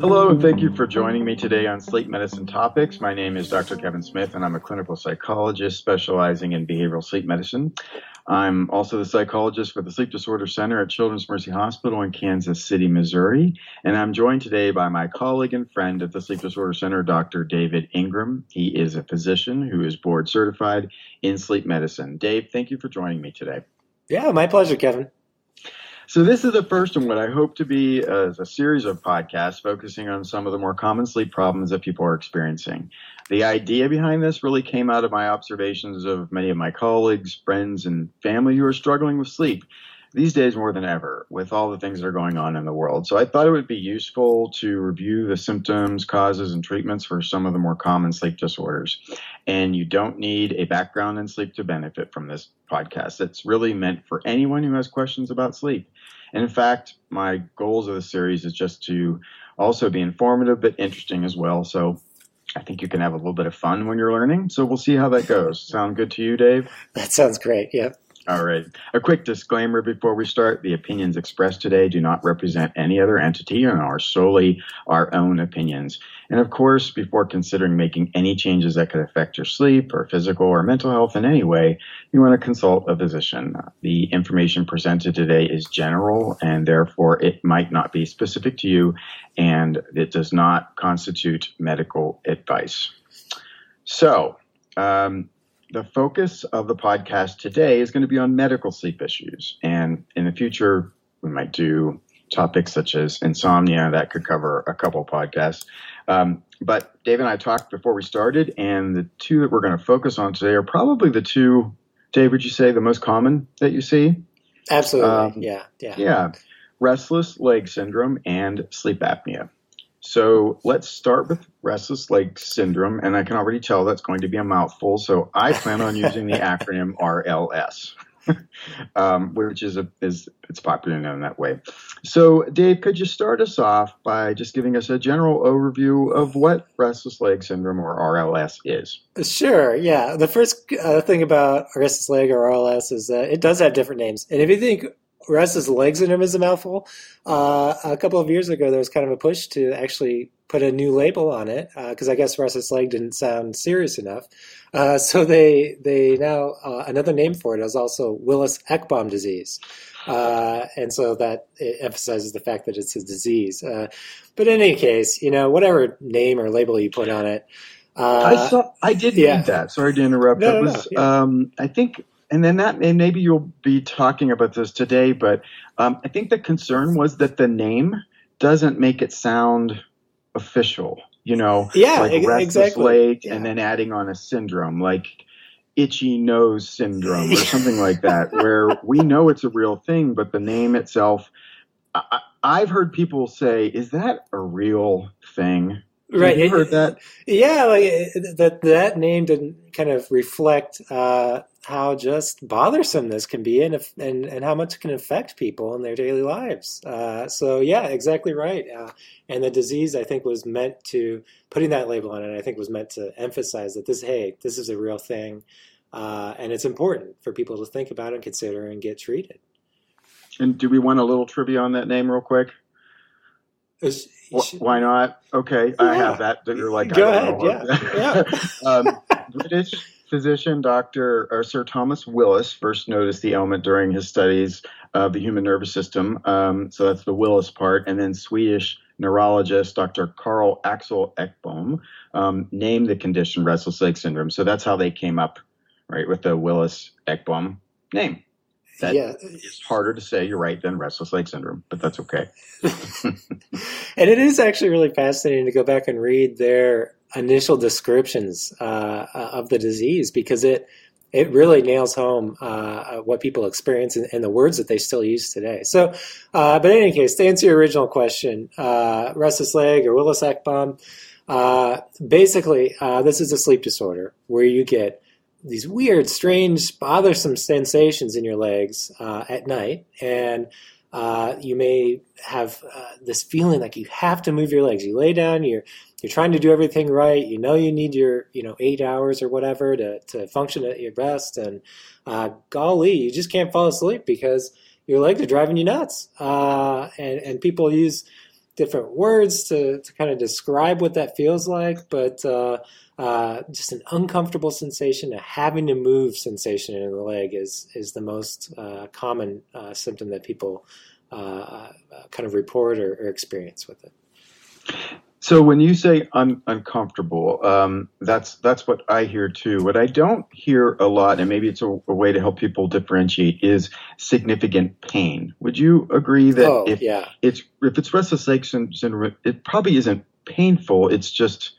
Hello, and thank you for joining me today on Sleep Medicine Topics. My name is Dr. Kevin Smith, and I'm a clinical psychologist specializing in behavioral sleep medicine. I'm also the psychologist for the Sleep Disorder Center at Children's Mercy Hospital in Kansas City, Missouri. And I'm joined today by my colleague and friend at the Sleep Disorder Center, Dr. David Ingram. He is a physician who is board certified in sleep medicine. Dave, thank you for joining me today. Yeah, my pleasure, Kevin. So this is the first in what I hope to be a series of podcasts focusing on some of the more common sleep problems that people are experiencing. The idea behind this really came out of my observations of many of my colleagues, friends, and family who are struggling with sleep these days more than ever with all the things that are going on in the world. So I thought it would be useful to review the symptoms, causes, and treatments for some of the more common sleep disorders. And you don't need a background in sleep to benefit from this podcast. It's really meant for anyone who has questions about sleep. And in fact, my goals of the series is just to also be informative but interesting as well. So I think you can have a little bit of fun when you're learning. So we'll see how that goes. Sound good to you, Dave? That sounds great. Yep. All right. A quick disclaimer before we start. The opinions expressed today do not represent any other entity and are solely our own opinions. And of course, before considering making any changes that could affect your sleep or physical or mental health in any way, you want to consult a physician. The information presented today is general and therefore it might not be specific to you and it does not constitute medical advice. So, the focus of the podcast today is going to be on medical sleep issues. And in the future, we might do topics such as insomnia. That could cover a couple podcasts. But Dave and I talked before we started, and the two that we're going to focus on today are probably the two, Dave, would you say the most common that you see? Absolutely. Yeah. Restless leg syndrome and sleep apnea. So let's start with restless leg syndrome, and I can already tell that's going to be a mouthful, so I plan on using the acronym RLS, which is it's popularly known that way. So Dave, could you start us off by just giving us a general overview of what restless leg syndrome or RLS is? Sure, yeah. The first thing about restless leg or RLS is that it does have different names, and if you think restless leg syndrome is a mouthful. A couple of years ago, there was kind of a push to actually put a new label on it because I guess restless leg didn't sound serious enough. So they now, another name for it is also Willis-Ekbom disease. And so that it emphasizes the fact that it's a disease. But in any case, you know, whatever name or label you put on it. I did read that. Sorry to interrupt. I think... And then that, and maybe you'll be talking about this today, but I think the concern was that the name doesn't make it sound official, you know, restless leg, and then adding on a syndrome, like itchy nose syndrome or something like that, where we know it's a real thing, but the name itself, I've heard people say, is that a real thing? Right. Have you heard that? Yeah, like that name didn't kind of reflect how just bothersome this can be and how much it can affect people in their daily lives. So, yeah, exactly right. And the disease, I think, was meant to, putting that label on it, I think was meant to emphasize that this is a real thing, and it's important for people to think about and consider and get treated. And do we want a little trivia on that name real quick? Why not? Okay, yeah. I have that. You're like, go ahead. Yeah. British physician Sir Thomas Willis first noticed the ailment during his studies of the human nervous system. So that's the Willis part, and then Swedish neurologist Dr. Carl Axel Ekbom named the condition restless leg syndrome. So that's how they came up, right, with the Willis-Ekbom name. It's harder to say, you're right, than restless leg syndrome, but that's okay. And it is actually really fascinating to go back and read their initial descriptions of the disease because it really nails home what people experience and the words that they still use today. So, but in any case, to answer your original question, restless leg or Willis-Ekbom, basically this is a sleep disorder where you get these weird, strange, bothersome sensations in your legs at night. And you may have this feeling like you have to move your legs. You lay down, you're you're trying to do everything right. You know you need your 8 hours or whatever to function at your best, and golly, you just can't fall asleep because your legs are driving you nuts. And people use different words to kind of describe what that feels like, but just an uncomfortable sensation, a having to move sensation in the leg is the most common symptom that people kind of report or experience with it. So when you say uncomfortable, that's what I hear too. What I don't hear a lot, and maybe it's a way to help people differentiate, is significant pain. Would you agree that if it's restless leg syndrome, it probably isn't painful, it's just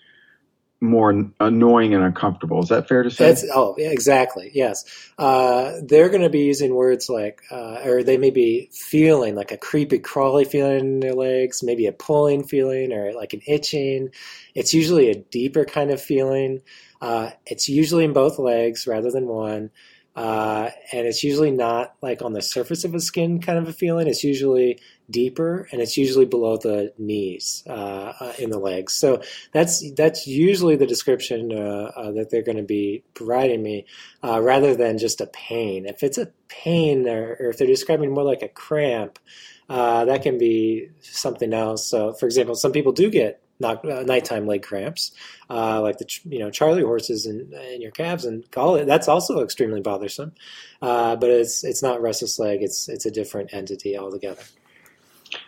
more annoying and uncomfortable? Is that fair to say? Exactly. Yes. They're going to be using words like, or they may be feeling like a creepy, crawly feeling in their legs, maybe a pulling feeling or like an itching. It's usually a deeper kind of feeling. It's usually in both legs rather than one. And it's usually not like on the surface of the skin kind of a feeling. It's usually deeper, and it's usually below the knees in the legs. So that's usually the description that they're going to be providing me, rather than just a pain. If it's a pain, or if they're describing more like a cramp, that can be something else. So, for example, some people do get nighttime leg cramps, like the charley horses in your calves, and that's also extremely bothersome. But it's not restless leg; it's a different entity altogether.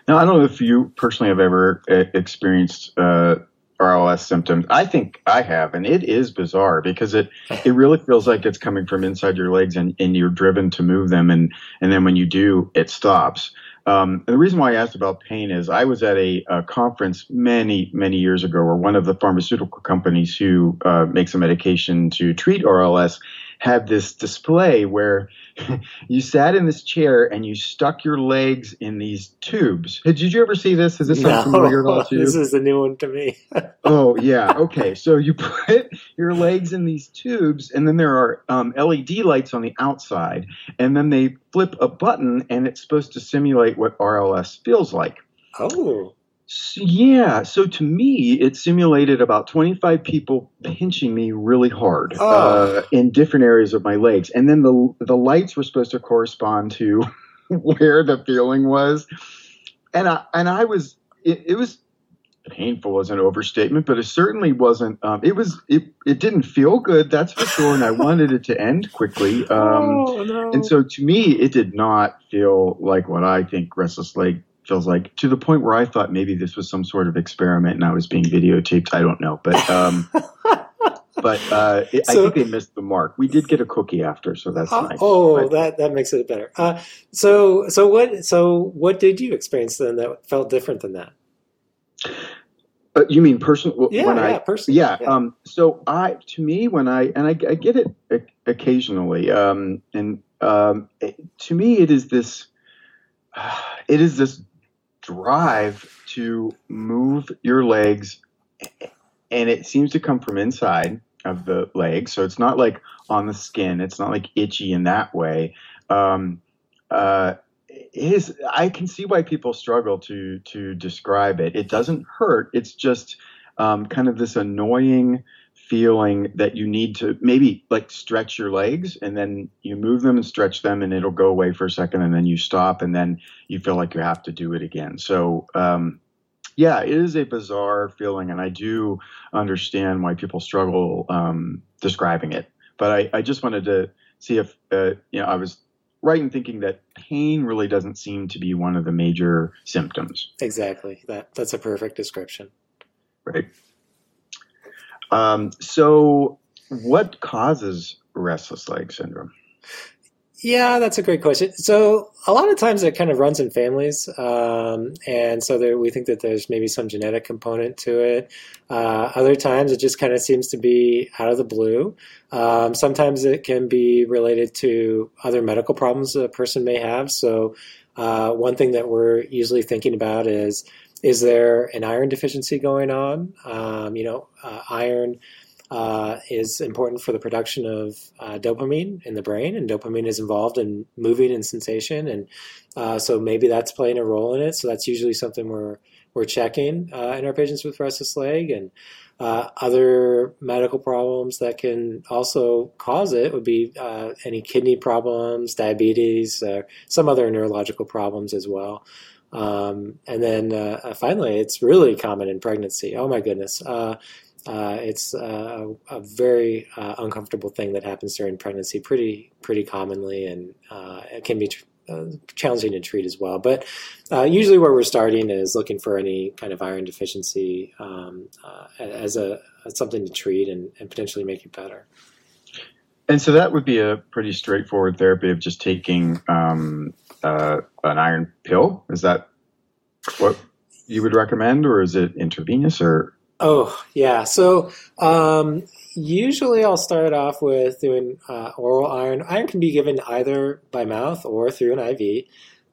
Now, I don't know if you personally have ever experienced RLS symptoms. I think I have, and it is bizarre because it really feels like it's coming from inside your legs, and you're driven to move them, and then when you do, it stops. And the reason why I asked about pain is I was at a conference many, many years ago where one of the pharmaceutical companies who makes a medication to treat RLS had this display where you sat in this chair and you stuck your legs in these tubes. Did you ever see this? Is this something familiar at all to you? This is a new one to me. Oh, yeah. Okay. So you put your legs in these tubes, and then there are LED lights on the outside, and then they flip a button, and it's supposed to simulate what RLS feels like. Oh. Yeah. So to me, it simulated about 25 people pinching me really hard in different areas of my legs. And then the lights were supposed to correspond to where the feeling was. And it was painful as an overstatement, but it certainly wasn't. It didn't feel good, that's for sure. And I wanted it to end quickly. And so to me, it did not feel like what I think restless leg feels like, to the point where I thought maybe this was some sort of experiment and I was being videotaped. I don't know, but I think they missed the mark. We did get a cookie after, so that's nice. Oh, that makes it better. So what did you experience then that felt different than that? You mean personal? Yeah. So to me, I get it occasionally. To me, it is this drive to move your legs, and it seems to come from inside of the leg. So it's not like on the skin. It's not like itchy in that way. I can see why people struggle to describe it. It doesn't hurt. It's just kind of this annoying feeling that you need to maybe like stretch your legs, and then you move them and stretch them, and it'll go away for a second, and then you stop, and then you feel like you have to do it again. So it is a bizarre feeling, and I do understand why people struggle describing it. But I just wanted to see if I was right in thinking that pain really doesn't seem to be one of the major symptoms. Exactly. That's a perfect description. Right. So what causes restless leg syndrome? Yeah, that's a great question. So a lot of times it kind of runs in families. And so we think that there's maybe some genetic component to it. Other times it just kind of seems to be out of the blue. Sometimes it can be related to other medical problems a person may have. So one thing that we're usually thinking about is there an iron deficiency going on? Iron is important for the production of dopamine in the brain, and dopamine is involved in moving and sensation, and so maybe that's playing a role in it. So that's usually something we're we're checking in our patients with restless leg, and other medical problems that can also cause it would be any kidney problems, diabetes, some other neurological problems as well. And then finally, it's really common in pregnancy. Oh my goodness. It's a very uncomfortable thing that happens during pregnancy pretty commonly, and it can be challenging to treat as well. But usually where we're starting is looking for any kind of iron deficiency as something to treat and potentially make it better. And so that would be a pretty straightforward therapy of just taking an iron pill. Is that what you would recommend, or is it intravenous or? Oh, yeah. So usually I'll start off with doing oral iron. Iron can be given either by mouth or through an IV.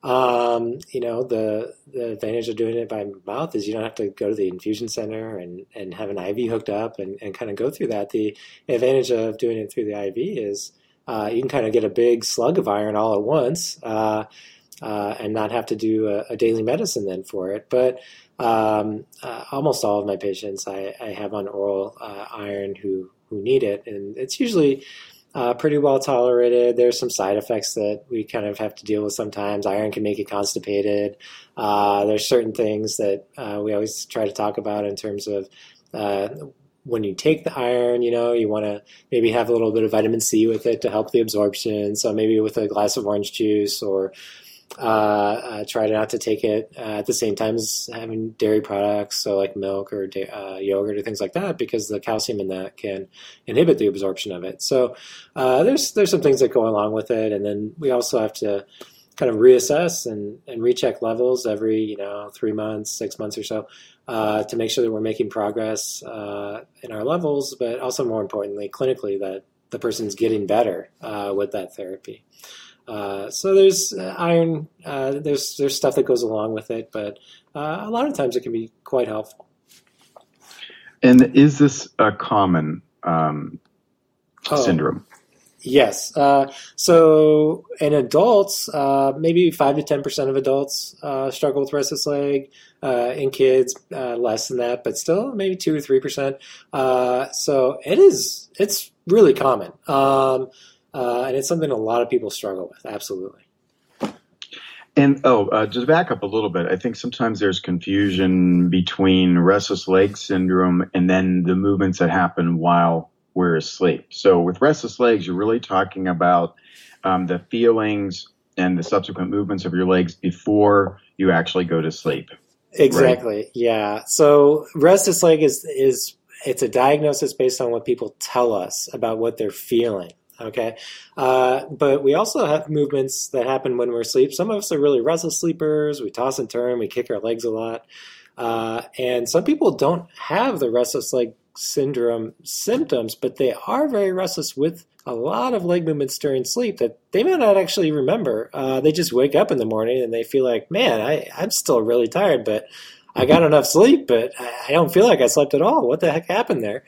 The advantage of doing it by mouth is you don't have to go to the infusion center and have an IV hooked up and kind of go through that. The advantage of doing it through the IV is you can kind of get a big slug of iron all at once and not have to do a daily medicine then for it. But almost all of my patients I have on oral iron who need it, and it's usually pretty well tolerated. There's some side effects that we kind of have to deal with sometimes. Iron can make you constipated. There's certain things that we always try to talk about in terms of when you take the iron, you want to maybe have a little bit of vitamin C with it to help the absorption. So maybe with a glass of orange juice, or try not to take it at the same time as having dairy products, so like milk or yogurt or things like that, because the calcium in that can inhibit the absorption of it. So there's some things that go along with it, and then we also have to kind of reassess and recheck levels every 3 months, 6 months or so to make sure that we're making progress in our levels, but also more importantly clinically that the person's getting better with that therapy. So there's iron, there's stuff that goes along with it, but a lot of times it can be quite helpful. And is this a common syndrome? Yes. So in adults, maybe 5 to 10% of adults struggle with restless leg. In kids, less than that, but still maybe 2 or 3%. So it's really common. And it's something a lot of people struggle with, absolutely. And, just back up a little bit. I think sometimes there's confusion between restless leg syndrome and then the movements that happen while we're asleep. So with restless legs, you're really talking about the feelings and the subsequent movements of your legs before you actually go to sleep. Exactly, right? Yeah. So restless leg is it's a diagnosis based on what people tell us about what they're feeling. Okay. But we also have movements that happen when we're asleep. Some of us are really restless sleepers. We toss and turn. We kick our legs a lot. And some people don't have the restless leg syndrome symptoms, but they are very restless with a lot of leg movements during sleep that they may not actually remember. They just wake up in the morning and they feel like, man, I'm still really tired, but I got enough sleep, but I don't feel like I slept at all. What the heck happened there?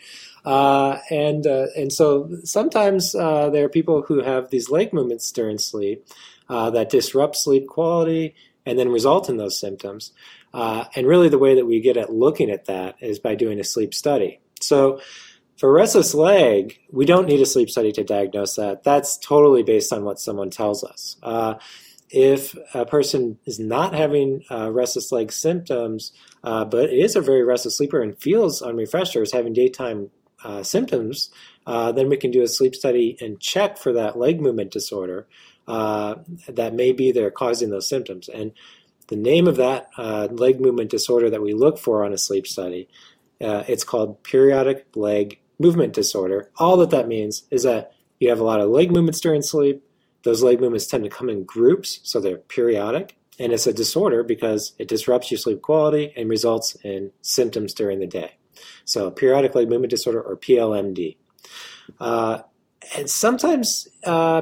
And so sometimes there are people who have these leg movements during sleep that disrupt sleep quality and then result in those symptoms. And really the way that we get at looking at that is by doing a sleep study. So for restless leg, we don't need a sleep study to diagnose that. That's totally based on what someone tells us. If a person is not having restless leg symptoms, but is a very restless sleeper and feels on refresher is having daytime symptoms, then we can do a sleep study and check for that leg movement disorder that may be there causing those symptoms. And the name of that leg movement disorder that we look for on a sleep study, it's called periodic leg movement disorder. All that means is that you have a lot of leg movements during sleep. Those leg movements tend to come in groups, so they're periodic, and it's a disorder because it disrupts your sleep quality and results in symptoms during the day. So periodic leg movement disorder, or PLMD. And sometimes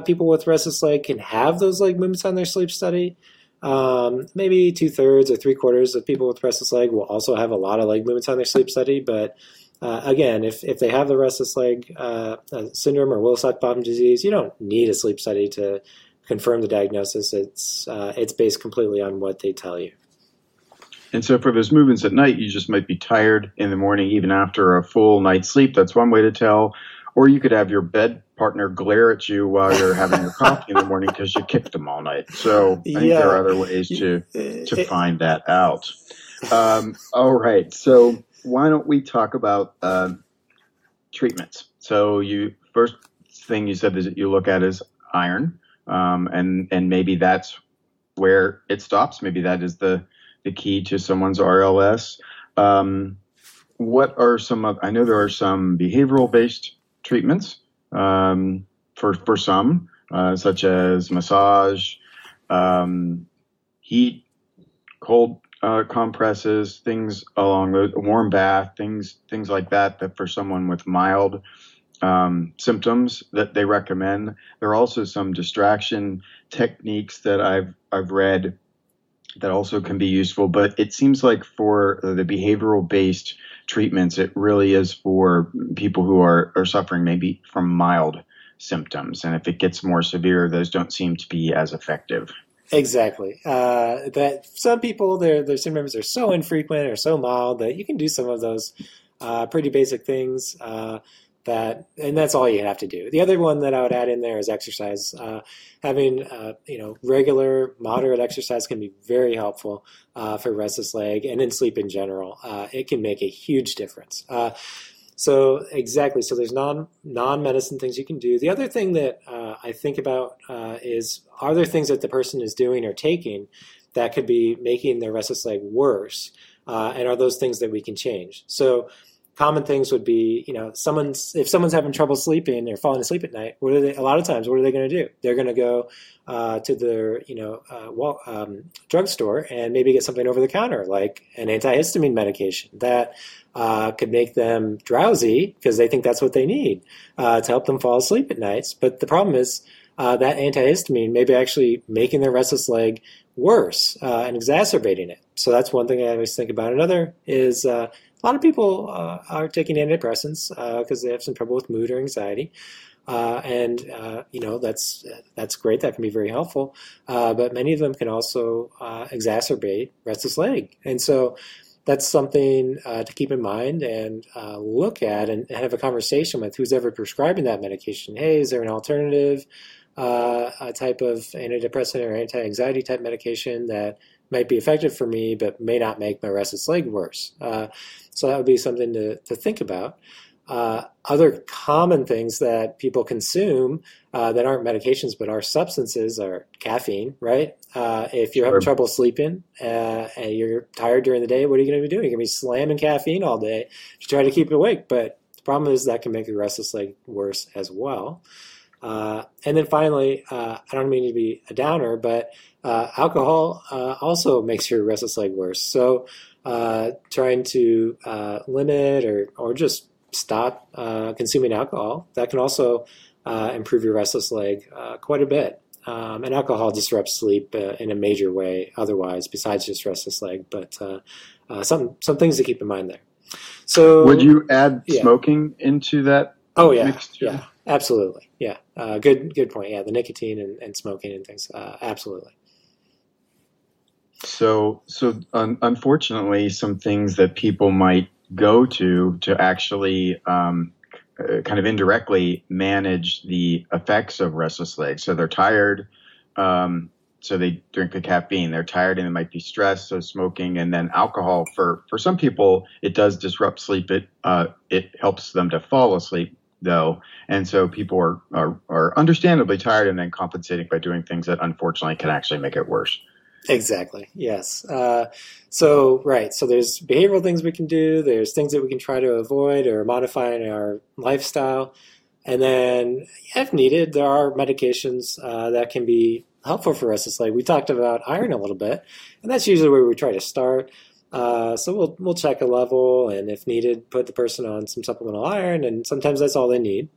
people with restless leg can have those leg movements on their sleep study. Maybe 2/3 or 3/4 of people with restless leg will also have a lot of leg movements on their sleep study, but again, if they have the restless leg syndrome or Willis-Ekbom disease, you don't need a sleep study to confirm the diagnosis. It's based completely on what they tell you. And so for those movements at night, you just might be tired in the morning, even after a full night's sleep. That's one way to tell. Or you could have your bed partner glare at you while you're having your coffee in the morning because you kicked them all night. So I think there are other ways to find that out. All right. So why don't we talk about treatments? So you first thing you said is that you look at is iron, and maybe that's where it stops. Maybe that is the key to someone's RLS. What are some of, I know there are some behavioral based treatments, for some, such as massage, heat, cold, compresses, things along the warm bath, things like that for someone with mild, symptoms that they recommend. There are also some distraction techniques that I've read that also can be useful, but it seems like for the behavioral based treatments, it really is for people who are suffering maybe from mild symptoms. And if it gets more severe, those don't seem to be as effective. Exactly. That some people, their symptoms are so infrequent or so mild that you can do some of those pretty basic things and that's all you have to do. The other one that I would add in there is exercise. Having regular, moderate exercise can be very helpful for restless leg and in sleep in general. It can make a huge difference. So exactly. So there's non-medicine things you can do. The other thing that I think about is, are there things that the person is doing or taking that could be making their restless leg worse? And are those things that we can change? So common things would be, if someone's having trouble sleeping or falling asleep at night, what are they going to do? They're going to go to their, drugstore and maybe get something over the counter, like an antihistamine medication that could make them drowsy because they think that's what they need to help them fall asleep at nights. But the problem is that antihistamine may be actually making their restless leg worse and exacerbating it. So that's one thing I always think about. Another is a lot of people are taking antidepressants because they have some trouble with mood or anxiety, that's great. That can be very helpful, but many of them can also exacerbate restless leg, and so that's something to keep in mind and look at and have a conversation with who's ever prescribing that medication. Hey, is there an alternative type of antidepressant or anti-anxiety type medication that might be effective for me, but may not make my restless leg worse? So that would be something to think about. Other common things that people consume that aren't medications but are substances are caffeine, right? If you're having trouble sleeping and you're tired during the day, what are you going to be doing? You're going to be slamming caffeine all day to try to keep it awake. But the problem is that can make your restless leg worse as well. And then finally, I don't mean to be a downer, but alcohol also makes your restless leg worse. So trying to limit or just stop consuming alcohol, that can also improve your restless leg quite a bit. And alcohol disrupts sleep in a major way otherwise, besides just restless leg, but some things to keep in mind there. So would you add smoking into that? Oh, yeah. Mixture? Yeah. Absolutely. Yeah. Good point. Yeah. The nicotine and smoking and things. Absolutely. So unfortunately, some things that people might go to actually kind of indirectly manage the effects of restless legs. So they're tired. So they drink the caffeine, they're tired and they might be stressed. So smoking and then alcohol for some people, it does disrupt sleep. It helps them to fall asleep, though. And so people are understandably tired and then compensating by doing things that unfortunately can actually make it worse. Exactly. Yes. Right. So there's behavioral things we can do. There's things that we can try to avoid or modify in our lifestyle. And then if needed, there are medications that can be helpful for restless leg. We talked about iron a little bit, and that's usually where we try to start. So we'll check a level and if needed, put the person on some supplemental iron, and sometimes that's all they need.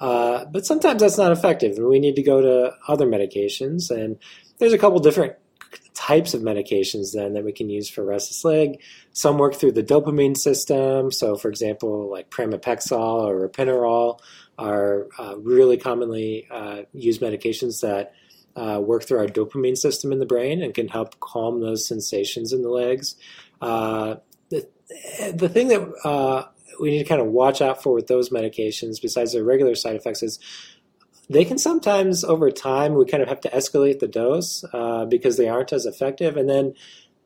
But sometimes that's not effective and we need to go to other medications, and there's a couple different types of medications then that we can use for restless leg. Some work through the dopamine system. So for example, like Pramipexol or Ropinirole are really commonly used medications that work through our dopamine system in the brain and can help calm those sensations in the legs. The thing that we need to kind of watch out for with those medications, besides their regular side effects, is they can sometimes, over time, we kind of have to escalate the dose because they aren't as effective. And then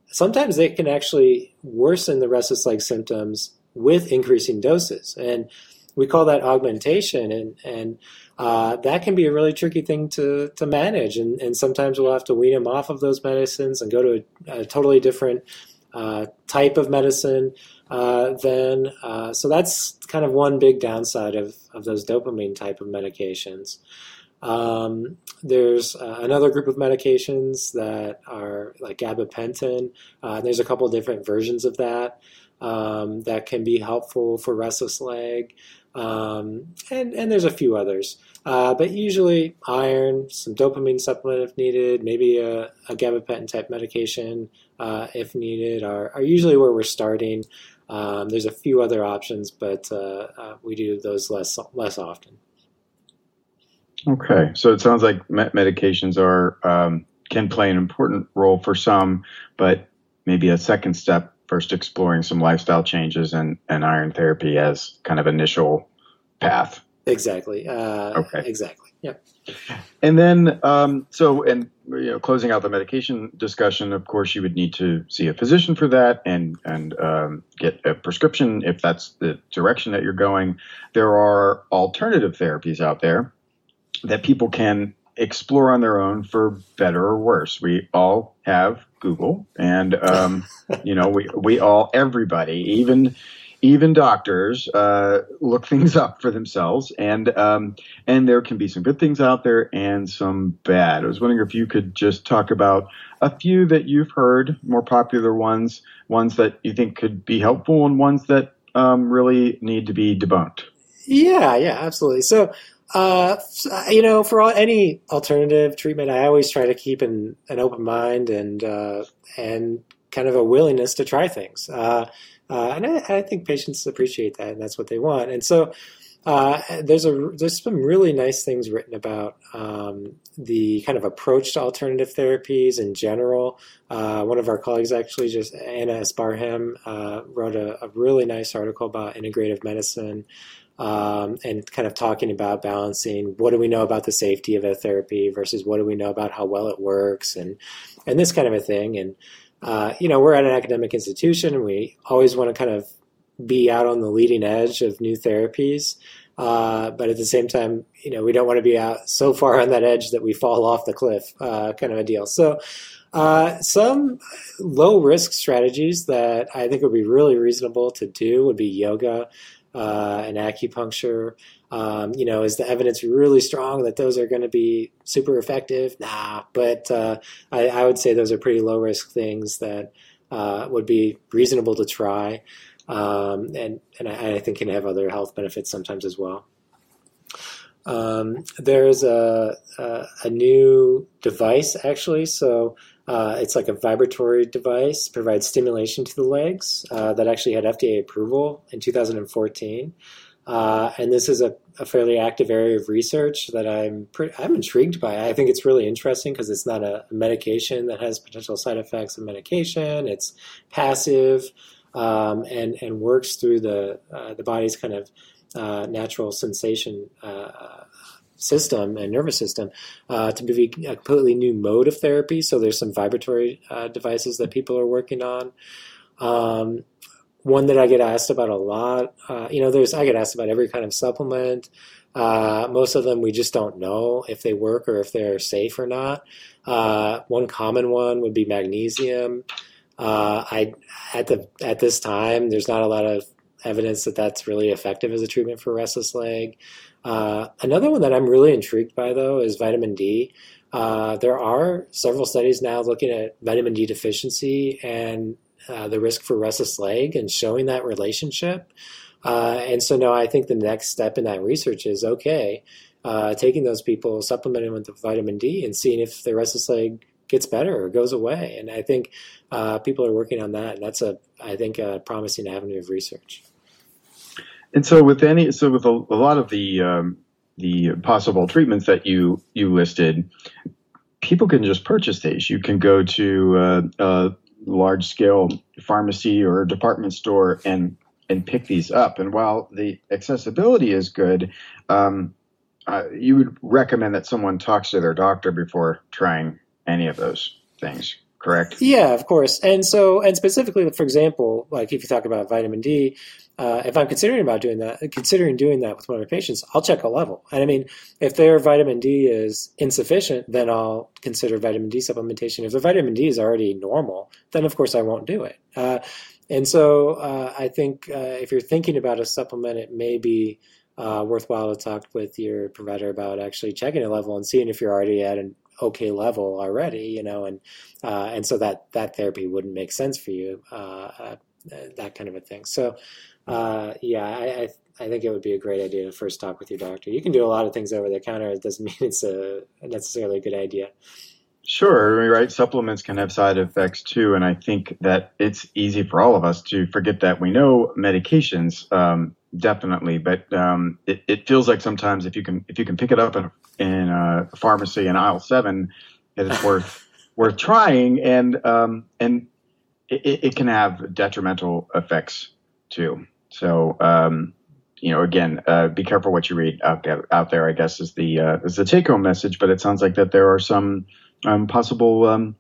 sometimes they can actually worsen the restless-leg symptoms with increasing doses. And we call that augmentation. And that can be a really tricky thing to manage. And sometimes we'll have to wean them off of those medicines and go to a totally different type of medicine. So that's kind of one big downside of those dopamine type of medications. There's another group of medications that are like gabapentin. There's a couple different versions of that that can be helpful for restless leg. And there's a few others. But usually iron, some dopamine supplement if needed, maybe a gabapentin type medication if needed are usually where we're starting. There's a few other options, but we do those less often. Okay, so it sounds like medications are can play an important role for some, but maybe a second step, first exploring some lifestyle changes and iron therapy as kind of initial path. Exactly. Okay. Exactly. Yeah. And then, closing out the medication discussion, of course, you would need to see a physician for that and get a prescription if that's the direction that you're going. There are alternative therapies out there that people can explore on their own for better or worse. We all have Google, and everybody, even doctors look things up for themselves, and there can be some good things out there and some bad. I was wondering if you could just talk about a few that you've heard, more popular ones that you think could be helpful, and ones that really need to be debunked. Yeah, absolutely. So, for any alternative treatment, I always try to keep an open mind and kind of a willingness to try things. And I think patients appreciate that, and that's what they want. And so there's some really nice things written about the kind of approach to alternative therapies in general. One of our colleagues actually, just Anna Esparham, wrote a really nice article about integrative medicine and kind of talking about balancing what do we know about the safety of a therapy versus what do we know about how well it works and this kind of a thing. And we're at an academic institution, and we always want to kind of be out on the leading edge of new therapies. But at the same time, we don't want to be out so far on that edge that we fall off the cliff, kind of a deal. So some low-risk strategies that I think would be really reasonable to do would be yoga and acupuncture. Is the evidence really strong that those are going to be super effective? Nah, but I would say those are pretty low-risk things that would be reasonable to try, and I think can have other health benefits sometimes as well. There's a new device, actually, so it's like a vibratory device, provides stimulation to the legs that actually had FDA approval in 2014. And this is a fairly active area of research that I'm intrigued by. I think it's really interesting because it's not a medication that has potential side effects of medication. It's passive and works through the body's kind of natural sensation system and nervous system to be a completely new mode of therapy. So there's some vibratory devices that people are working on. One that I get asked about a lot, I get asked about every kind of supplement. Most of them we just don't know if they work or if they're safe or not. One common one would be magnesium. At this time, there's not a lot of evidence that that's really effective as a treatment for restless leg. Another one that I'm really intrigued by, though, is vitamin D. There are several studies now looking at vitamin D deficiency and the risk for restless leg and showing that relationship. And so now I think the next step in that research is, taking those people, supplementing with the vitamin D and seeing if their restless leg gets better or goes away. And I think people are working on that. And that's, a promising avenue of research. And so with a lot of the possible treatments that you listed, people can just purchase these. You can go to large-scale pharmacy or department store and pick these up. And while the accessibility is good, you would recommend that someone talks to their doctor before trying any of those things, correct? Yeah, of course. And so, and specifically, for example, like if you talk about vitamin D, if I'm considering doing that with one of my patients, I'll check a level. And I mean, if their vitamin D is insufficient, then I'll consider vitamin D supplementation. If their vitamin D is already normal, then of course I won't do it. And so I think if you're thinking about a supplement, it may be worthwhile to talk with your provider about actually checking a level and seeing if you're already at an okay level already, you know, and so that therapy wouldn't make sense for you, that kind of a thing. So, I think it would be a great idea to first talk with your doctor. You can do a lot of things over the counter. It doesn't mean it's necessarily a good idea. Sure, right. Supplements can have side effects too, and I think that it's easy for all of us to forget that. We know medications definitely, but it feels like sometimes if you can pick it up in a pharmacy in aisle 7, that it's worth trying, and it can have detrimental effects too. So be careful what you read out there. I guess is the take home message. But it sounds like that there are some possible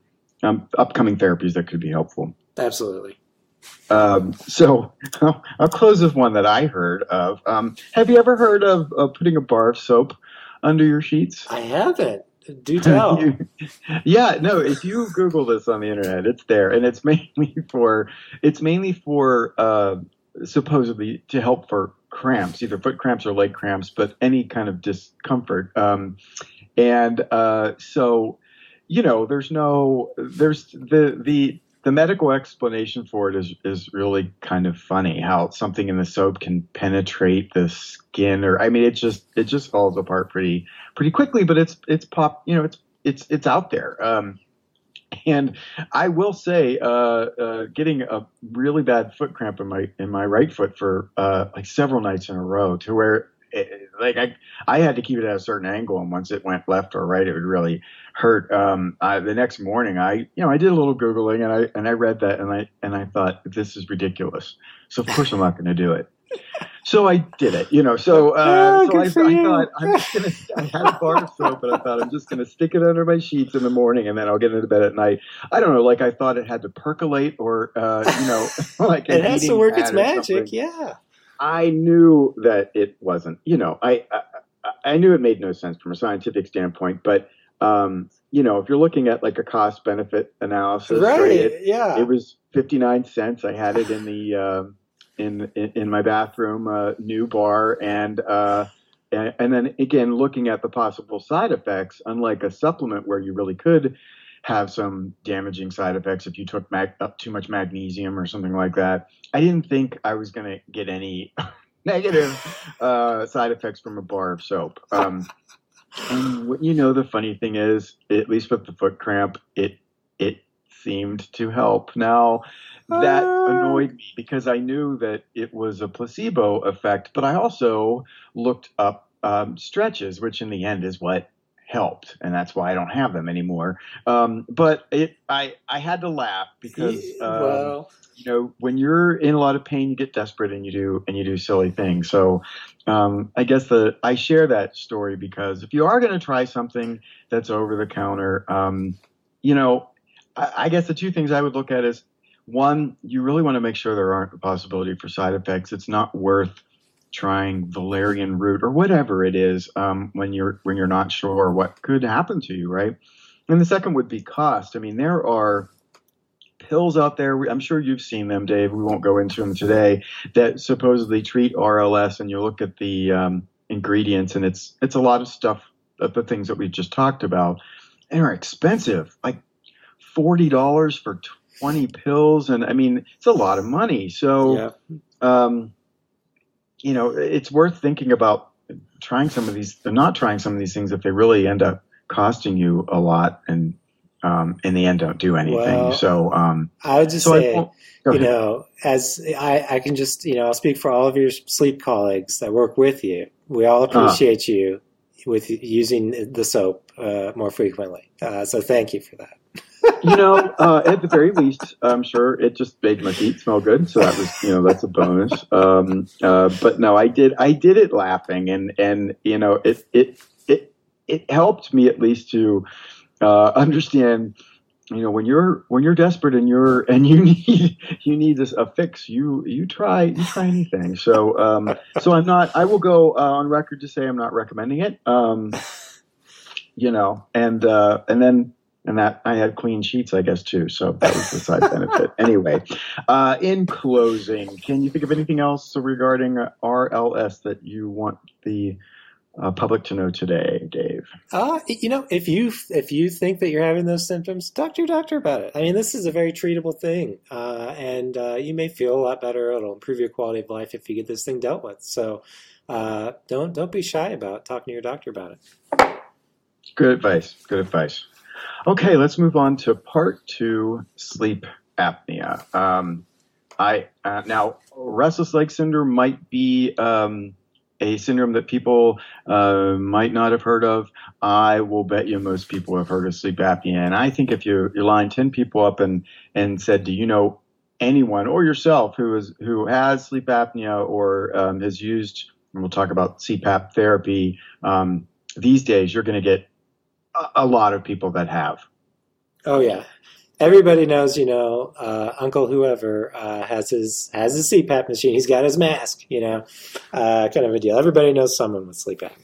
upcoming therapies that could be helpful. Absolutely. So I'll close with one that I heard of. Have you ever heard of putting a bar of soap under your sheets? I haven't. Do tell. If you Google this on the internet, it's there, and it's mainly for supposedly to help for cramps, either foot cramps or leg cramps, but any kind of discomfort. So. You know, the medical explanation for it is really kind of funny, how something in the soap can penetrate the skin, or I mean, it just falls apart pretty quickly. But it's out there. And I will say, getting a really bad foot cramp in my right foot for like several nights in a row, to where I had to keep it at a certain angle, and once it went left or right, it would really hurt. The next morning, I did a little Googling, and I read that, and I thought, this is ridiculous. So of course I'm not going to do it. So I did it, you know. I had a bar of soap, and I thought, I'm just going to stick it under my sheets in the morning, and then I'll get into bed at night. I don't know, like I thought it had to percolate, or like it has to work its magic, yeah. I knew that it wasn't, you know, I knew it made no sense from a scientific standpoint, but, if you're looking at like a cost benefit analysis, right? It was 59 cents. I had it in the, in my bathroom, new bar. And then again, looking at the possible side effects, unlike a supplement where you really could have some damaging side effects if you took up too much magnesium or something like that. I didn't think I was going to get any negative side effects from a bar of soap. The funny thing is, at least with the foot cramp, it seemed to help. Now, that annoyed me because I knew that it was a placebo effect, but I also looked up stretches, which in the end is what helped, and that's why I don't have them anymore. But I had to laugh because when you're in a lot of pain, you get desperate and you do silly things. So I guess I share that story because if you are going to try something that's over the counter, I guess the two things I would look at is, one, you really want to make sure there aren't a possibility for side effects. It's not worth trying valerian root or whatever it is when you're not sure what could happen to you, right? And the second would be cost. I mean, there are pills out there, I'm sure you've seen them, Dave, we won't go into them today, that supposedly treat RLS, and you look at the ingredients, and it's a lot of stuff, of the things that we just talked about, and are expensive, like $40 for 20 pills, and I mean, it's a lot of money. So it's worth thinking about not trying some of these things if they really end up costing you a lot, and in the end don't do anything. Well, so I would just say, as I can just, I'll speak for all of your sleep colleagues that work with you. We all appreciate you with using the soap more frequently. So thank you for that. You know, at the very least, I'm sure it just made my feet smell good. So that was, you know, that's a bonus. But no, I did it laughing, and you know, it helped me at least to understand. You know, when you're desperate and you need a fix, you try anything. So I will go on record to say I'm not recommending it. You know, and that I had clean sheets, I guess, too. So that was the side benefit. Anyway, in closing, can you think of anything else regarding RLS that you want the public to know today, Dave? You know, if you think that you're having those symptoms, talk to your doctor about it. I mean, this is a very treatable thing, and you may feel a lot better. It'll improve your quality of life if you get this thing dealt with. So don't be shy about talking to your doctor about it. Good advice. Okay, let's move on to part 2, sleep apnea. Now, restless leg syndrome might be a syndrome that people might not have heard of. I will bet you most people have heard of sleep apnea. And I think if you lined 10 people up and said, do you know anyone or yourself who has sleep apnea or has used, and we'll talk about CPAP therapy these days, you're going to get a lot of people that have. Oh, yeah. Everybody knows, you know, Uncle whoever has his CPAP machine. He's got his mask, you know, kind of a deal. Everybody knows someone with sleep apnea.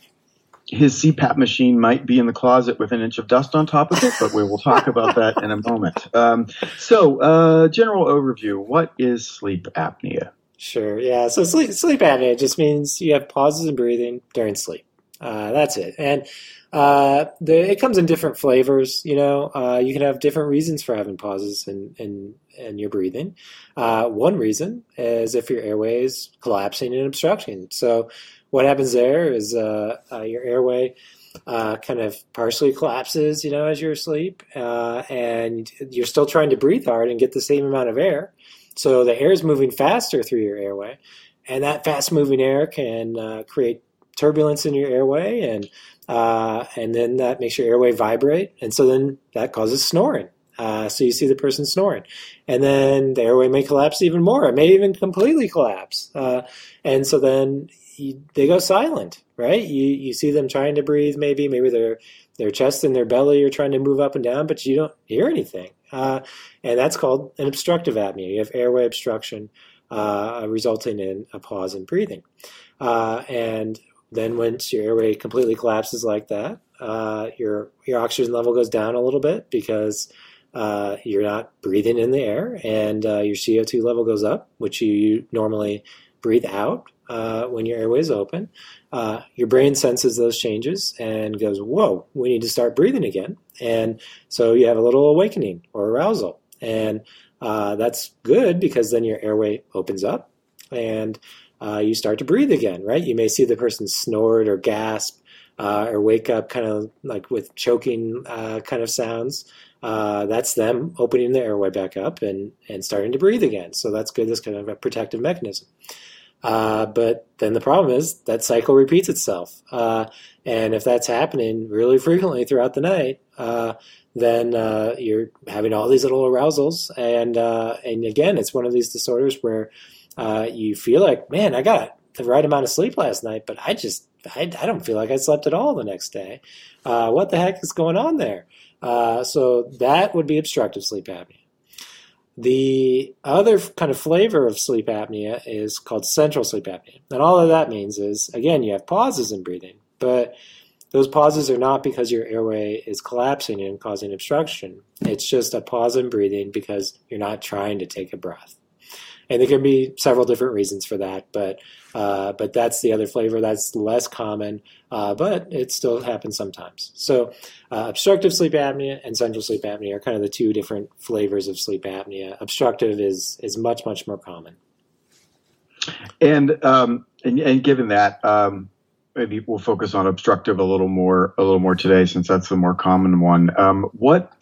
His CPAP machine might be in the closet with an inch of dust on top of it, but we will talk about that in a moment. So general overview, what is sleep apnea? Sure, yeah. So sleep apnea just means you have pauses in breathing during sleep. That's it. And it comes in different flavors, you know. You can have different reasons for having pauses in your breathing. One reason is if your airway is collapsing and obstruction. So what happens there is your airway kind of partially collapses, you know, as you're asleep, and you're still trying to breathe hard and get the same amount of air. So the air is moving faster through your airway, and that fast-moving air can create turbulence in your airway, and then that makes your airway vibrate, and so then that causes snoring. So you see the person snoring, and then the airway may collapse even more. It may even completely collapse, and so then they go silent, right? You see them trying to breathe, maybe their chest and their belly are trying to move up and down, but you don't hear anything, and that's called an obstructive apnea. You have airway obstruction resulting in a pause in breathing, and then once your airway completely collapses like that, your oxygen level goes down a little bit because you're not breathing in the air, and your CO2 level goes up, which you normally breathe out when your airway is open. Your brain senses those changes and goes, whoa, we need to start breathing again. And so you have a little awakening or arousal. And that's good because then your airway opens up and you start to breathe again, right? You may see the person snort or gasp or wake up kind of like with choking kind of sounds. That's them opening the airway back up and starting to breathe again. So that's good. That's kind of a protective mechanism. But then the problem is that cycle repeats itself. And if that's happening really frequently throughout the night, then you're having all these little arousals. And again, it's one of these disorders where you feel like, man, I got the right amount of sleep last night, but I don't feel like I slept at all the next day. What the heck is going on there? So that would be obstructive sleep apnea. The other kind of flavor of sleep apnea is called central sleep apnea. And all of that means is, again, you have pauses in breathing, but those pauses are not because your airway is collapsing and causing obstruction. It's just a pause in breathing because you're not trying to take a breath. And there can be several different reasons for that, but that's the other flavor. That's less common, but it still happens sometimes. So obstructive sleep apnea and central sleep apnea are kind of the two different flavors of sleep apnea. Obstructive is much, much more common. And given that, maybe we'll focus on obstructive a little more today, since that's the more common one. What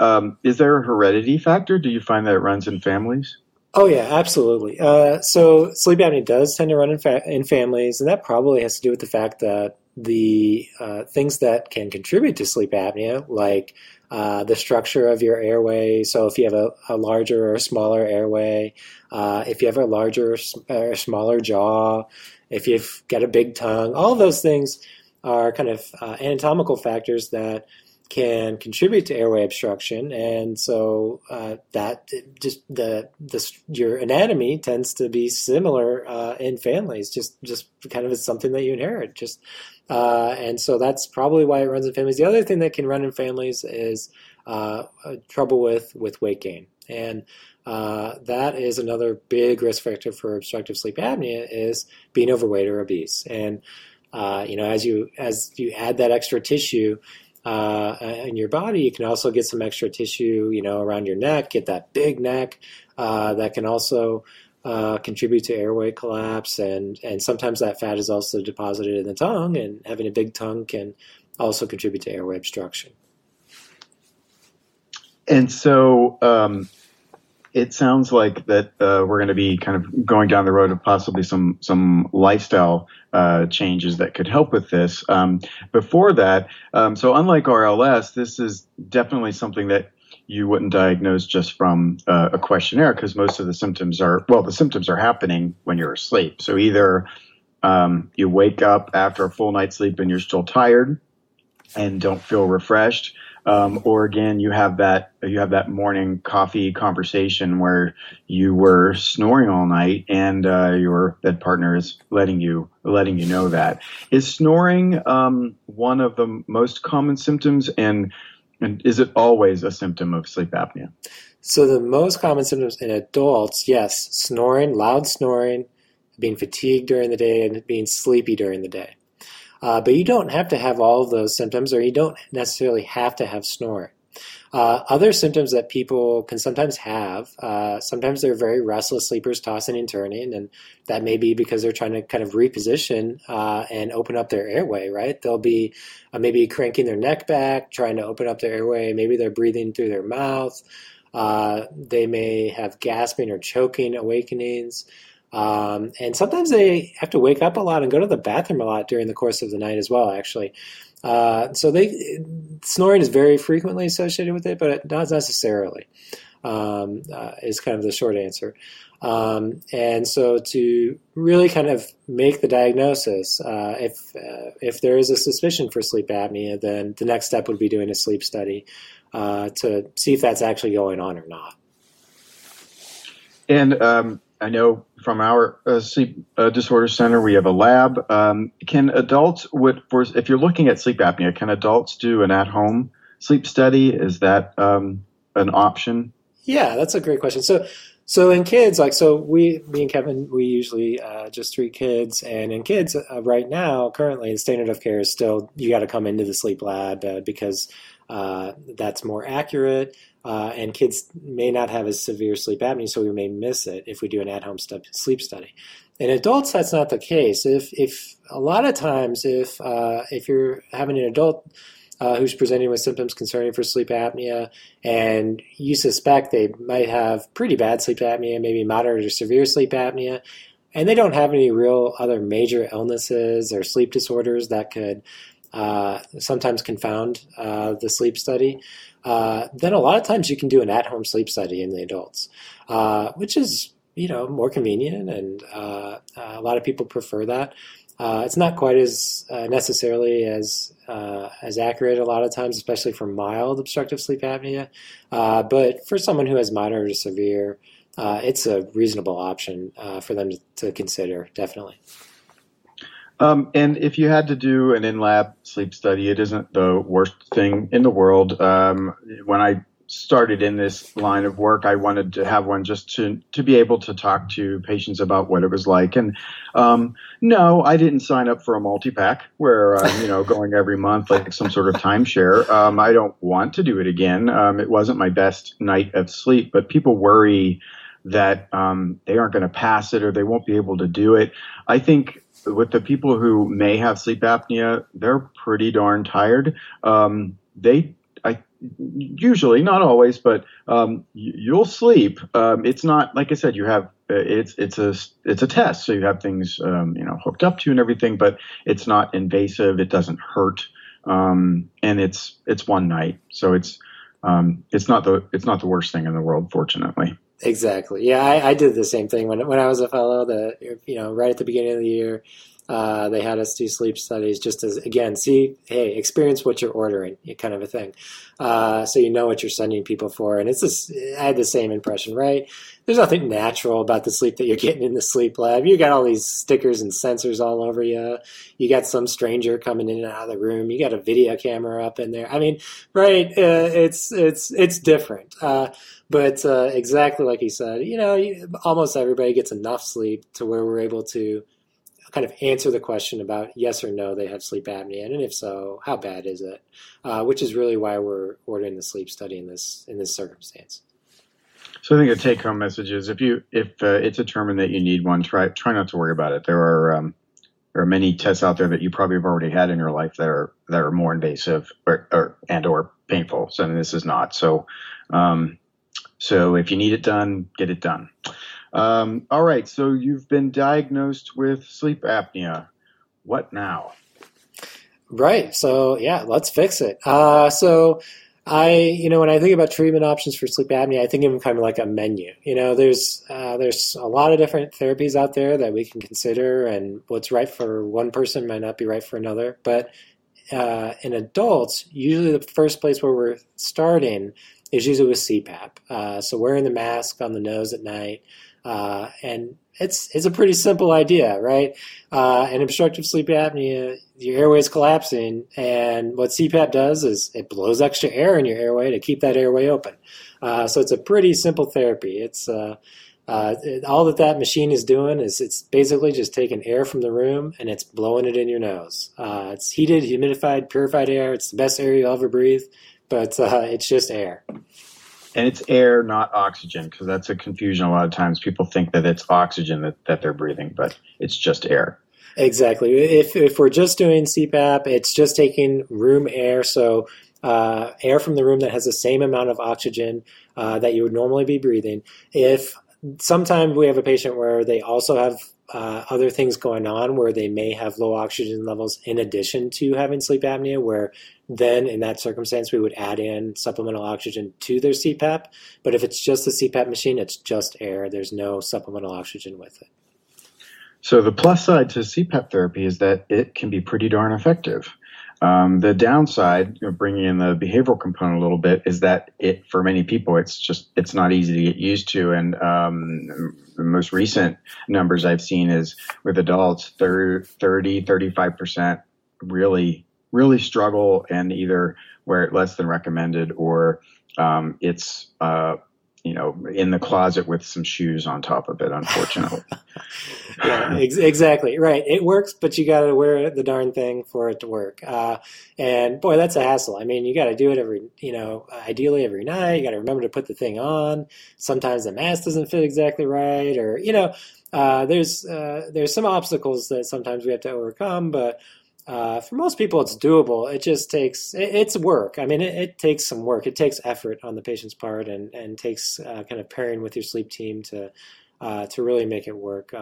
is there a heredity factor? Do you find that it runs in families? Oh, yeah, absolutely. So sleep apnea does tend to run in families, and that probably has to do with the fact that the things that can contribute to sleep apnea, like the structure of your airway. So if you have a larger or smaller airway, if you have a larger or smaller jaw, if you've got a big tongue, all of those things are kind of anatomical factors that can contribute to airway obstruction, and so that just your anatomy tends to be similar in families. Just kind of is something that you inherit. And so that's probably why it runs in families. The other thing that can run in families is trouble with weight gain, and that is another big risk factor for obstructive sleep apnea is being overweight or obese. And as you add that extra tissue in your body, you can also get some extra tissue, around your neck, get that big neck, that can also contribute to airway collapse. And sometimes that fat is also deposited in the tongue, and having a big tongue can also contribute to airway obstruction. And so it sounds like that we're going to be kind of going down the road of possibly some lifestyle changes that could help with this. Before that, so unlike RLS, this is definitely something that you wouldn't diagnose just from a questionnaire, because most of the symptoms are happening when you're asleep. So either you wake up after a full night's sleep and you're still tired and don't feel refreshed, or again, you have that morning coffee conversation where you were snoring all night, and your bed partner is letting you know that. Is snoring one of the most common symptoms, and is it always a symptom of sleep apnea? So the most common symptoms in adults, yes, snoring, loud snoring, being fatigued during the day, and being sleepy during the day. But you don't have to have all of those symptoms, or you don't necessarily have to have snoring. Other symptoms that people can sometimes have, sometimes they're very restless sleepers, tossing and turning, and that may be because they're trying to kind of reposition and open up their airway, right? They'll be maybe cranking their neck back, trying to open up their airway. Maybe they're breathing through their mouth. They may have gasping or choking awakenings. And sometimes they have to wake up a lot and go to the bathroom a lot during the course of the night as well, actually. So snoring is very frequently associated with it, but not necessarily, is kind of the short answer. And so to really kind of make the diagnosis, if there is a suspicion for sleep apnea, then the next step would be doing a sleep study to see if that's actually going on or not. And I know from our sleep disorder center, we have a lab. Can adults, if you're looking at sleep apnea, can adults do an at-home sleep study? Is that an option? Yeah, that's a great question. So in kids, me and Kevin, we usually just treat kids. And in kids right now, currently, the standard of care is still you got to come into the sleep lab because that's more accurate. And kids may not have a severe sleep apnea, so we may miss it if we do an at-home sleep study. In adults, that's not the case. If a lot of times, if you're having an adult who's presenting with symptoms concerning for sleep apnea, and you suspect they might have pretty bad sleep apnea, maybe moderate or severe sleep apnea, and they don't have any real other major illnesses or sleep disorders that could sometimes confound the sleep study, then a lot of times you can do an at-home sleep study in the adults, which is, more convenient, and a lot of people prefer that. It's not quite as necessarily as accurate a lot of times, especially for mild obstructive sleep apnea. But for someone who has moderate or severe, it's a reasonable option for them to consider, definitely. And if you had to do an in-lab sleep study, it isn't the worst thing in the world. When I started in this line of work, I wanted to have one just to be able to talk to patients about what it was like. And no, I didn't sign up for a multi-pack where I'm going every month like some sort of timeshare. I don't want to do it again. It wasn't my best night of sleep, but people worry that they aren't going to pass it or they won't be able to do it. I think with the people who may have sleep apnea, they're pretty darn tired. Usually, not always, but you'll sleep. It's not, like I said, you have it's a test, so you have things hooked up to and everything, but it's not invasive. It doesn't hurt, and it's one night, so it's It's not the worst thing in the world, fortunately. Exactly. Yeah, I did the same thing when I was a fellow. Right at the beginning of the year, they had us do sleep studies just as, again, experience what you're ordering, kind of a thing. So you know what you're sending people for. And I had the same impression, right? There's nothing natural about the sleep that you're getting in the sleep lab. You got all these stickers and sensors all over you. You got some stranger coming in and out of the room. You got a video camera up in there. I mean, right? It's different. But exactly like you said, almost everybody gets enough sleep to where we're able to kind of answer the question about yes or no they have sleep apnea, and if so, how bad is it? Which is really why we're ordering the sleep study in this circumstance. So I think the take-home message is if it's determined that you need one, try not to worry about it. There are many tests out there that you probably have already had in your life that are more invasive or painful. So this is not. So if you need it done, get it done. All right. So you've been diagnosed with sleep apnea. What now? Right. So yeah, let's fix it. So when I think about treatment options for sleep apnea, I think of them kind of like a menu. There's a lot of different therapies out there that we can consider, and what's right for one person might not be right for another. But in adults, usually the first place where we're starting is usually with CPAP. So wearing the mask on the nose at night. And it's a pretty simple idea, right? In obstructive sleep apnea, your airway is collapsing, and what CPAP does is it blows extra air in your airway to keep that airway open. So it's a pretty simple therapy. It's all that machine is doing is it's basically just taking air from the room and it's blowing it in your nose. It's heated, humidified, purified air. It's the best air you'll ever breathe, but it's just air. And it's air, not oxygen, because that's a confusion. A lot of times people think that it's oxygen that they're breathing, but it's just air. Exactly. If we're just doing CPAP, it's just taking room air, so air from the room that has the same amount of oxygen that you would normally be breathing. If sometimes we have a patient where they also have other things going on where they may have low oxygen levels in addition to having sleep apnea, where then in that circumstance we would add in supplemental oxygen to their CPAP. But if it's just the CPAP machine, it's just air. There's no supplemental oxygen with it. So the plus side to CPAP therapy is that it can be pretty darn effective. The downside, bringing in the behavioral component a little bit, is that for many people, it's not easy to get used to. And the most recent numbers I've seen is with adults, 35% really struggle, and either wear it less than recommended or it's in the closet with some shoes on top of it, unfortunately. Yeah, exactly. Right. It works, but you got to wear the darn thing for it to work. And boy, that's a hassle. I mean, you got to do it ideally every night. You got to remember to put the thing on. Sometimes the mask doesn't fit exactly right, or, there's some obstacles that sometimes we have to overcome, but for most people, it's doable. It just takes it's work. I mean, it takes some work. It takes effort on the patient's part, and takes kind of pairing with your sleep team to really make it work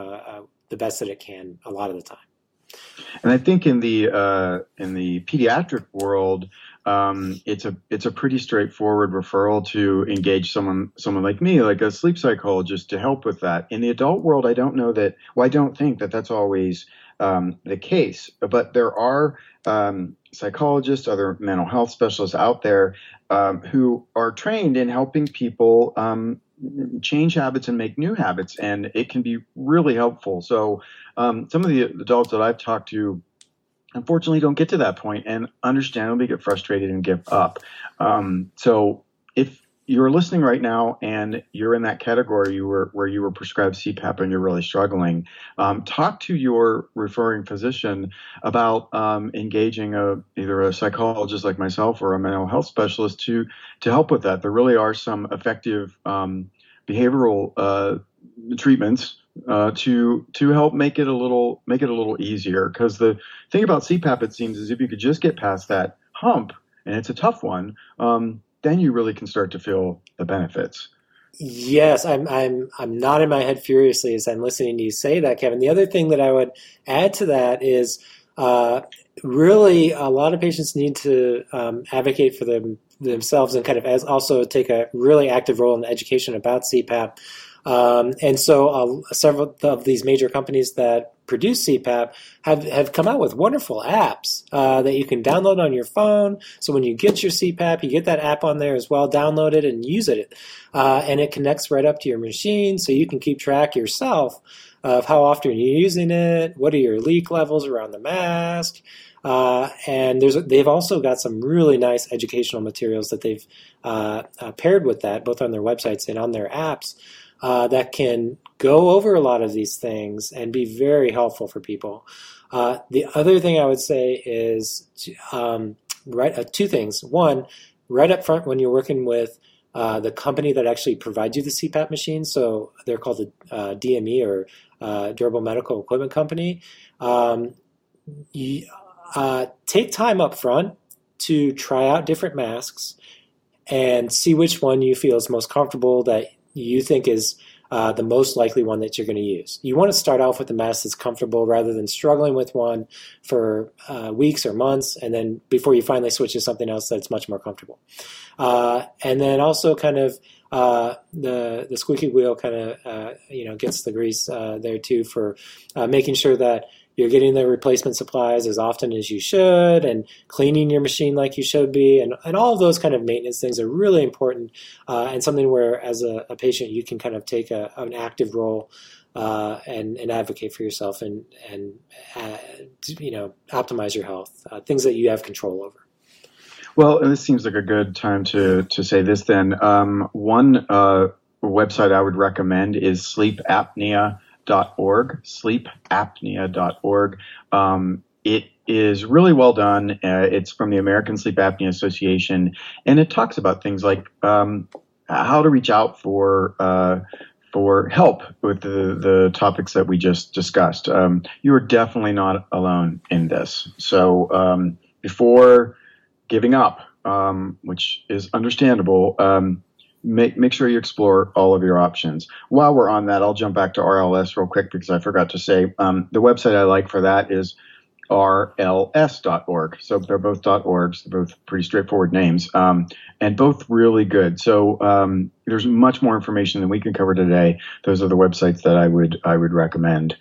the best that it can a lot of the time. And I think in the pediatric world, it's a pretty straightforward referral to engage someone like me, like a sleep psychologist, to help with that. In the adult world, I don't know that. Well, I don't think that that's always the case, but there are psychologists, other mental health specialists out there who are trained in helping people change habits and make new habits, and it can be really helpful. So some of the adults that I've talked to, unfortunately, don't get to that point and understandably get frustrated and give up. So if you're listening right now and you're in that category where you were prescribed CPAP and you're really struggling, talk to your referring physician about engaging either a psychologist like myself or a mental health specialist to help with that. There really are some effective behavioral treatments to help make it a little easier, because the thing about CPAP, it seems, is if you could just get past that hump, and it's a tough one, then you really can start to feel the benefits. Yes, I'm nodding my head furiously as I'm listening to you say that, Kevin. The other thing that I would add to that is really a lot of patients need to advocate for themselves and kind of as also take a really active role in the education about CPAP. And so several of these major companies that produce CPAP have come out with wonderful apps that you can download on your phone. So when you get your CPAP, you get that app on there as well, download it and use it. And it connects right up to your machine so you can keep track yourself of how often you're using it, what are your leak levels around the mask. And they've also got some really nice educational materials that they've paired with that, both on their websites and on their apps. That can go over a lot of these things and be very helpful for people. The other thing I would say is two things. One, right up front when you're working with the company that actually provides you the CPAP machine, so they're called the DME or Durable Medical Equipment Company, take time up front to try out different masks and see which one you feel is most comfortable that you think is the most likely one that you're going to use. You want to start off with a mask that's comfortable rather than struggling with one for weeks or months, and then before you finally switch to something else that's much more comfortable. And then also kind of the squeaky wheel kind of gets the grease there too for making sure that you're getting the replacement supplies as often as you should and cleaning your machine like you should be. And all of those kind of maintenance things are really important and something where as a patient you can kind of take an active role and advocate for yourself and optimize your health, things that you have control over. Well, and this seems like a good time to say this then. One website I would recommend is sleepapnea.org, sleepapnea.org. It is really well done. It's from the American Sleep Apnea Association, and it talks about things like how to reach out for help with the topics that we just discussed. You are definitely not alone in this. So before giving up, which is understandable, Make sure you explore all of your options. While we're on that, I'll jump back to RLS real quick because I forgot to say the website I like for that is rls.org. So they're both .orgs, they're both pretty straightforward names, and both really good. So there's much more information than we can cover today. Those are the websites that I would recommend.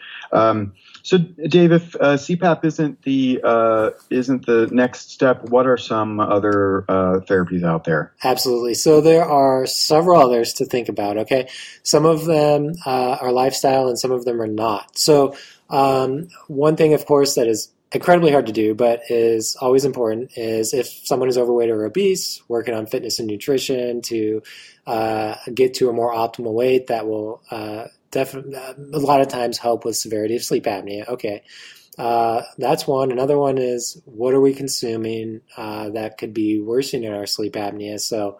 So Dave, if CPAP isn't the next step, what are some other therapies out there? Absolutely. So there are several others to think about, okay? Some of them are lifestyle and some of them are not. So one thing, of course, that is incredibly hard to do, but is always important is if someone is overweight or obese, working on fitness and nutrition to get to a more optimal weight that will definitely a lot of times help with severity of sleep apnea. Okay. That's one. Another one is what are we consuming that could be worsening our sleep apnea? So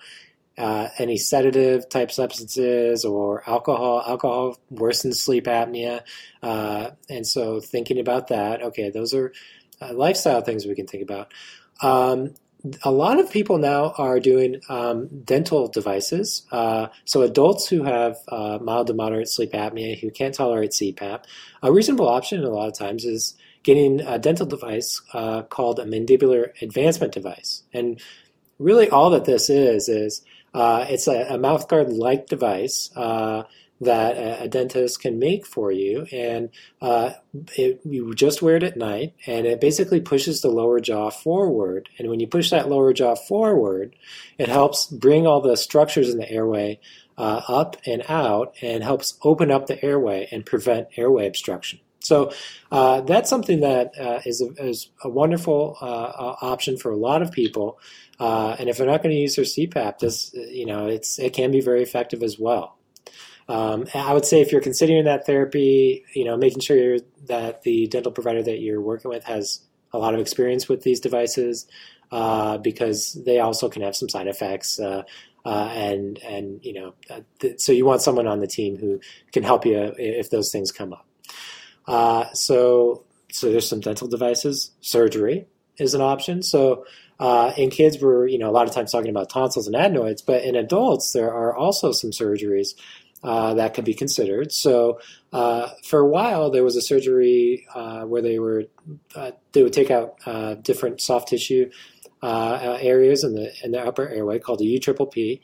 any sedative type substances or alcohol worsens sleep apnea. And so thinking about that, okay, those are lifestyle things we can think about. A lot of people now are doing dental devices. So adults who have mild to moderate sleep apnea, who can't tolerate CPAP, a reasonable option a lot of times is getting a dental device called a mandibular advancement device. And really all that this is it's a mouth guard-like device that a dentist can make for you, and you just wear it at night, and it basically pushes the lower jaw forward, and when you push that lower jaw forward, it helps bring all the structures in the airway up and out and helps open up the airway and prevent airway obstruction. So that's something that is a wonderful option for a lot of people, and if they're not going to use their CPAP, it can be very effective as well. I would say if you're considering that therapy, making sure that the dental provider that you're working with has a lot of experience with these devices, because they also can have some side effects, so you want someone on the team who can help you if those things come up. So there's some dental devices. Surgery is an option. So in kids, we're a lot of times talking about tonsils and adenoids, but in adults, there are also some surgeries that could be considered. So for a while, there was a surgery where they would take out different soft tissue areas in the upper airway called the UPPP.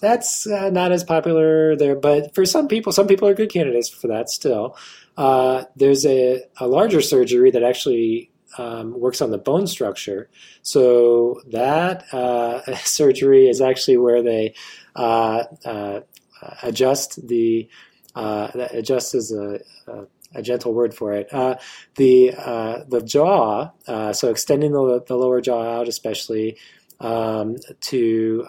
That's not as popular there, but for some people are good candidates for that still. There's a larger surgery that actually works on the bone structure. So that surgery is actually where they adjust the adjust is a gentle word for it. The jaw, so extending the lower jaw out, especially to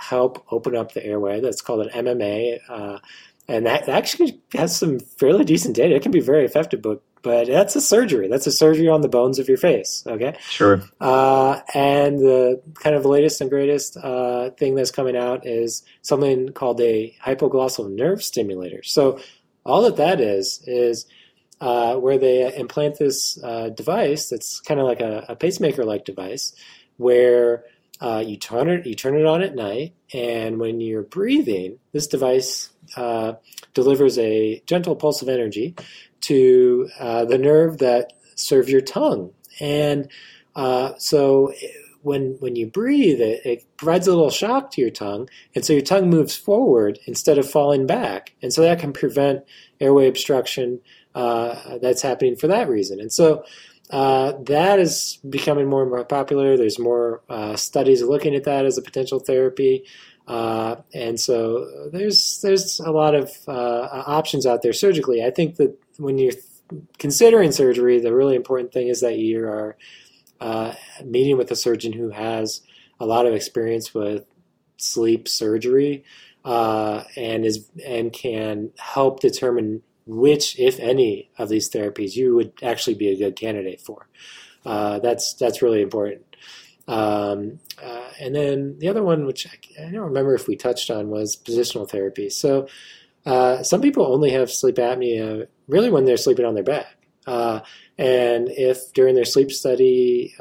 help open up the airway. That's called an MMA, and that actually has some fairly decent data. It can be very effective, but that's a surgery. That's a surgery on the bones of your face, okay? Sure. And the kind of latest and greatest thing that's coming out is something called a hypoglossal nerve stimulator. So all that is where they implant this device that's kind of like a pacemaker-like device where you turn it on at night, and when you're breathing, this device delivers a gentle pulse of energy to the nerve that serves your tongue. And so when you breathe, it provides a little shock to your tongue, and so your tongue moves forward instead of falling back. And so that can prevent airway obstruction that's happening for that reason. And so that is becoming more and more popular. There's more studies looking at that as a potential therapy. And so there's a lot of options out there surgically. I think that when you're considering surgery, the really important thing is that you are meeting with a surgeon who has a lot of experience with sleep surgery and can help determine which, if any, of these therapies you would actually be a good candidate for. That's really important. And then the other one, which I don't remember if we touched on, was positional therapy. So some people only have sleep apnea really when they're sleeping on their back. And if during their sleep study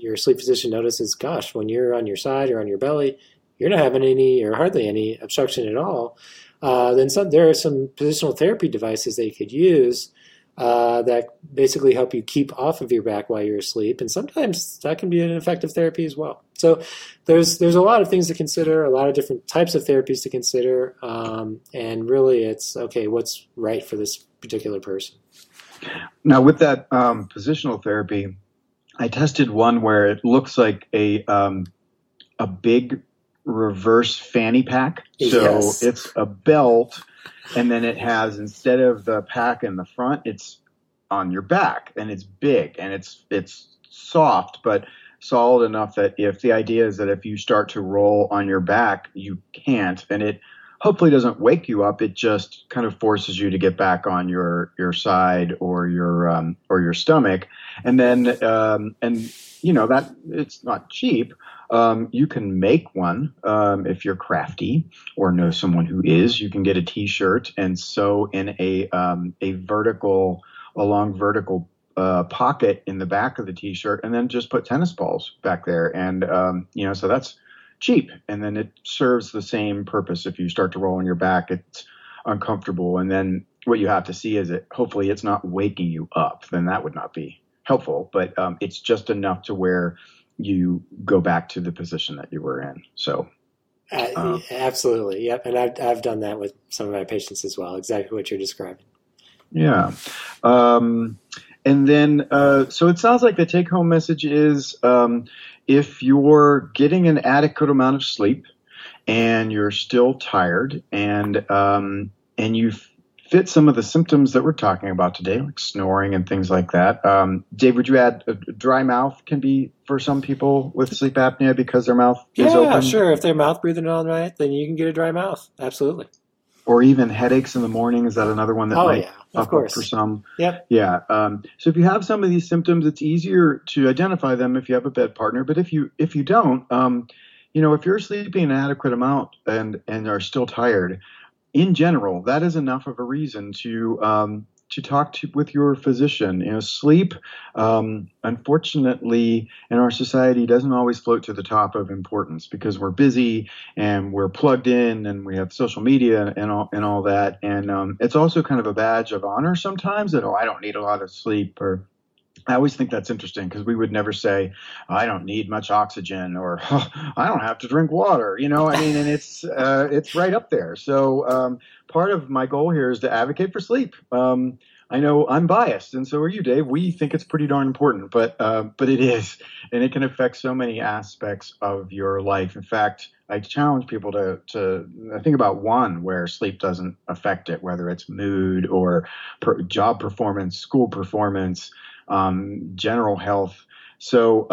your sleep physician notices, gosh, when you're on your side or on your belly, you're not having any or hardly any obstruction at all, then there are some positional therapy devices that you could use that basically help you keep off of your back while you're asleep. And sometimes that can be an effective therapy as well. So there's a lot of things to consider, a lot of different types of therapies to consider. And really it's, okay, what's right for this particular person? Now with that positional therapy, I tested one where it looks like a big reverse fanny pack. Yes. So it's a belt, and then it has, instead of the pack in the front, it's on your back, and it's big, and it's soft but solid enough that if the idea is that if you start to roll on your back, you can't, and it hopefully doesn't wake you up. It just kind of forces you to get back on your side or your stomach. And then and you know that it's not cheap. You can make one if you're crafty or know someone who is. You can get a T-shirt and sew in a long vertical pocket in the back of the T-shirt, and then just put tennis balls back there. And so that's cheap. And then it serves the same purpose. If you start to roll on your back, it's uncomfortable. And then what you have to see is it. Hopefully, it's not waking you up. Then that would not be helpful. But it's just enough to where you go back to the position that you were in. So absolutely. Yep. And I've done that with some of my patients as well. Exactly what you're describing. Yeah. And then, so it sounds like the take home message is, if you're getting an adequate amount of sleep and you're still tired and you've fit some of the symptoms that we're talking about today, like snoring and things like that. Dave, would you add a dry mouth can be for some people with sleep apnea because their mouth is open? Yeah, sure. If they're mouth breathing all night, then you can get a dry mouth. Absolutely. Or even headaches in the morning. Is that another one that might pop up for some? Yep. Yeah. So if you have some of these symptoms, it's easier to identify them if you have a bed partner. But if you don't, if you're sleeping an adequate amount and are still tired, in general, that is enough of a reason to talk with your physician. Sleep, unfortunately, in our society doesn't always float to the top of importance because we're busy and we're plugged in and we have social media and all that. And it's also kind of a badge of honor sometimes that, I don't need a lot of sleep, or I always think that's interesting because we would never say, I don't need much oxygen, or oh, I don't have to drink water, you know, I mean, and it's right up there. So part of my goal here is to advocate for sleep. I know I'm biased, and so are you, Dave. We think it's pretty darn important, but it is, and it can affect so many aspects of your life. In fact, I challenge people to think about one where sleep doesn't affect it, whether it's mood or job performance, school performance, general health. So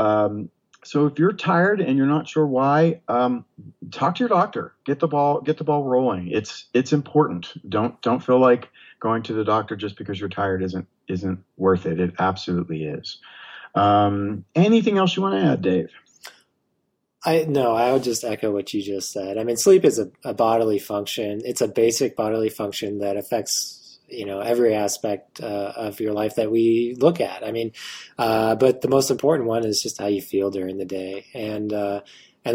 if you're tired and you're not sure why, talk to your doctor. Get the ball rolling. It's important. Don't feel like going to the doctor just because you're tired isn't worth it. It absolutely is. Anything else you want to add, Dave? I would just echo what you just said. I mean, sleep is a bodily function. It's a basic bodily function that affects, you know, every aspect of your life that we look at. I mean, but the most important one is just how you feel during the day. And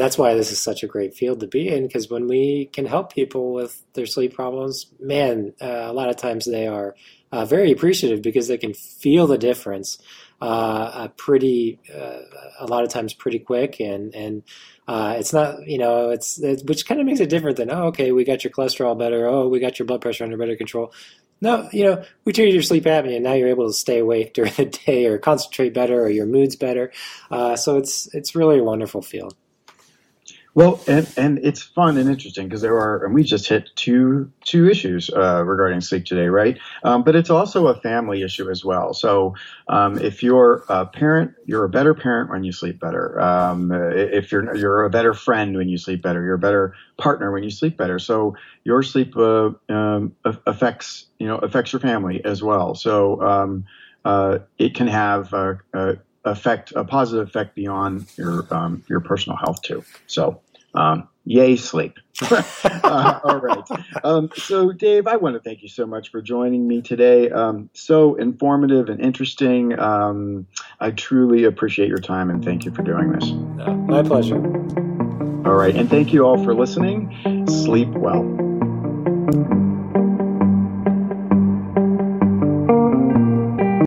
that's why this is such a great field to be in, because when we can help people with their sleep problems, man, a lot of times they are very appreciative because they can feel the difference a lot of times pretty quick. And it's not, you know, it's which kind of makes it different than, oh, okay, we got your cholesterol better. Oh, we got your blood pressure under better control. No, you know, we treated your sleep apnea, and now you're able to stay awake during the day or concentrate better or your mood's better. So it's really a wonderful field. Well, and it's fun and interesting because we just hit two issues regarding sleep today, right? But it's also a family issue as well. So if you're a parent, you're a better parent when you sleep better. If you're a better friend when you sleep better, you're a better partner when you sleep better. So your sleep affects your family as well. So it can have a positive effect beyond your personal health too. So, yay, sleep. All right. So Dave, I want to thank you so much for joining me today. So informative and interesting. I truly appreciate your time, and thank you for doing this. My pleasure. All right. And thank you all for listening. Sleep well.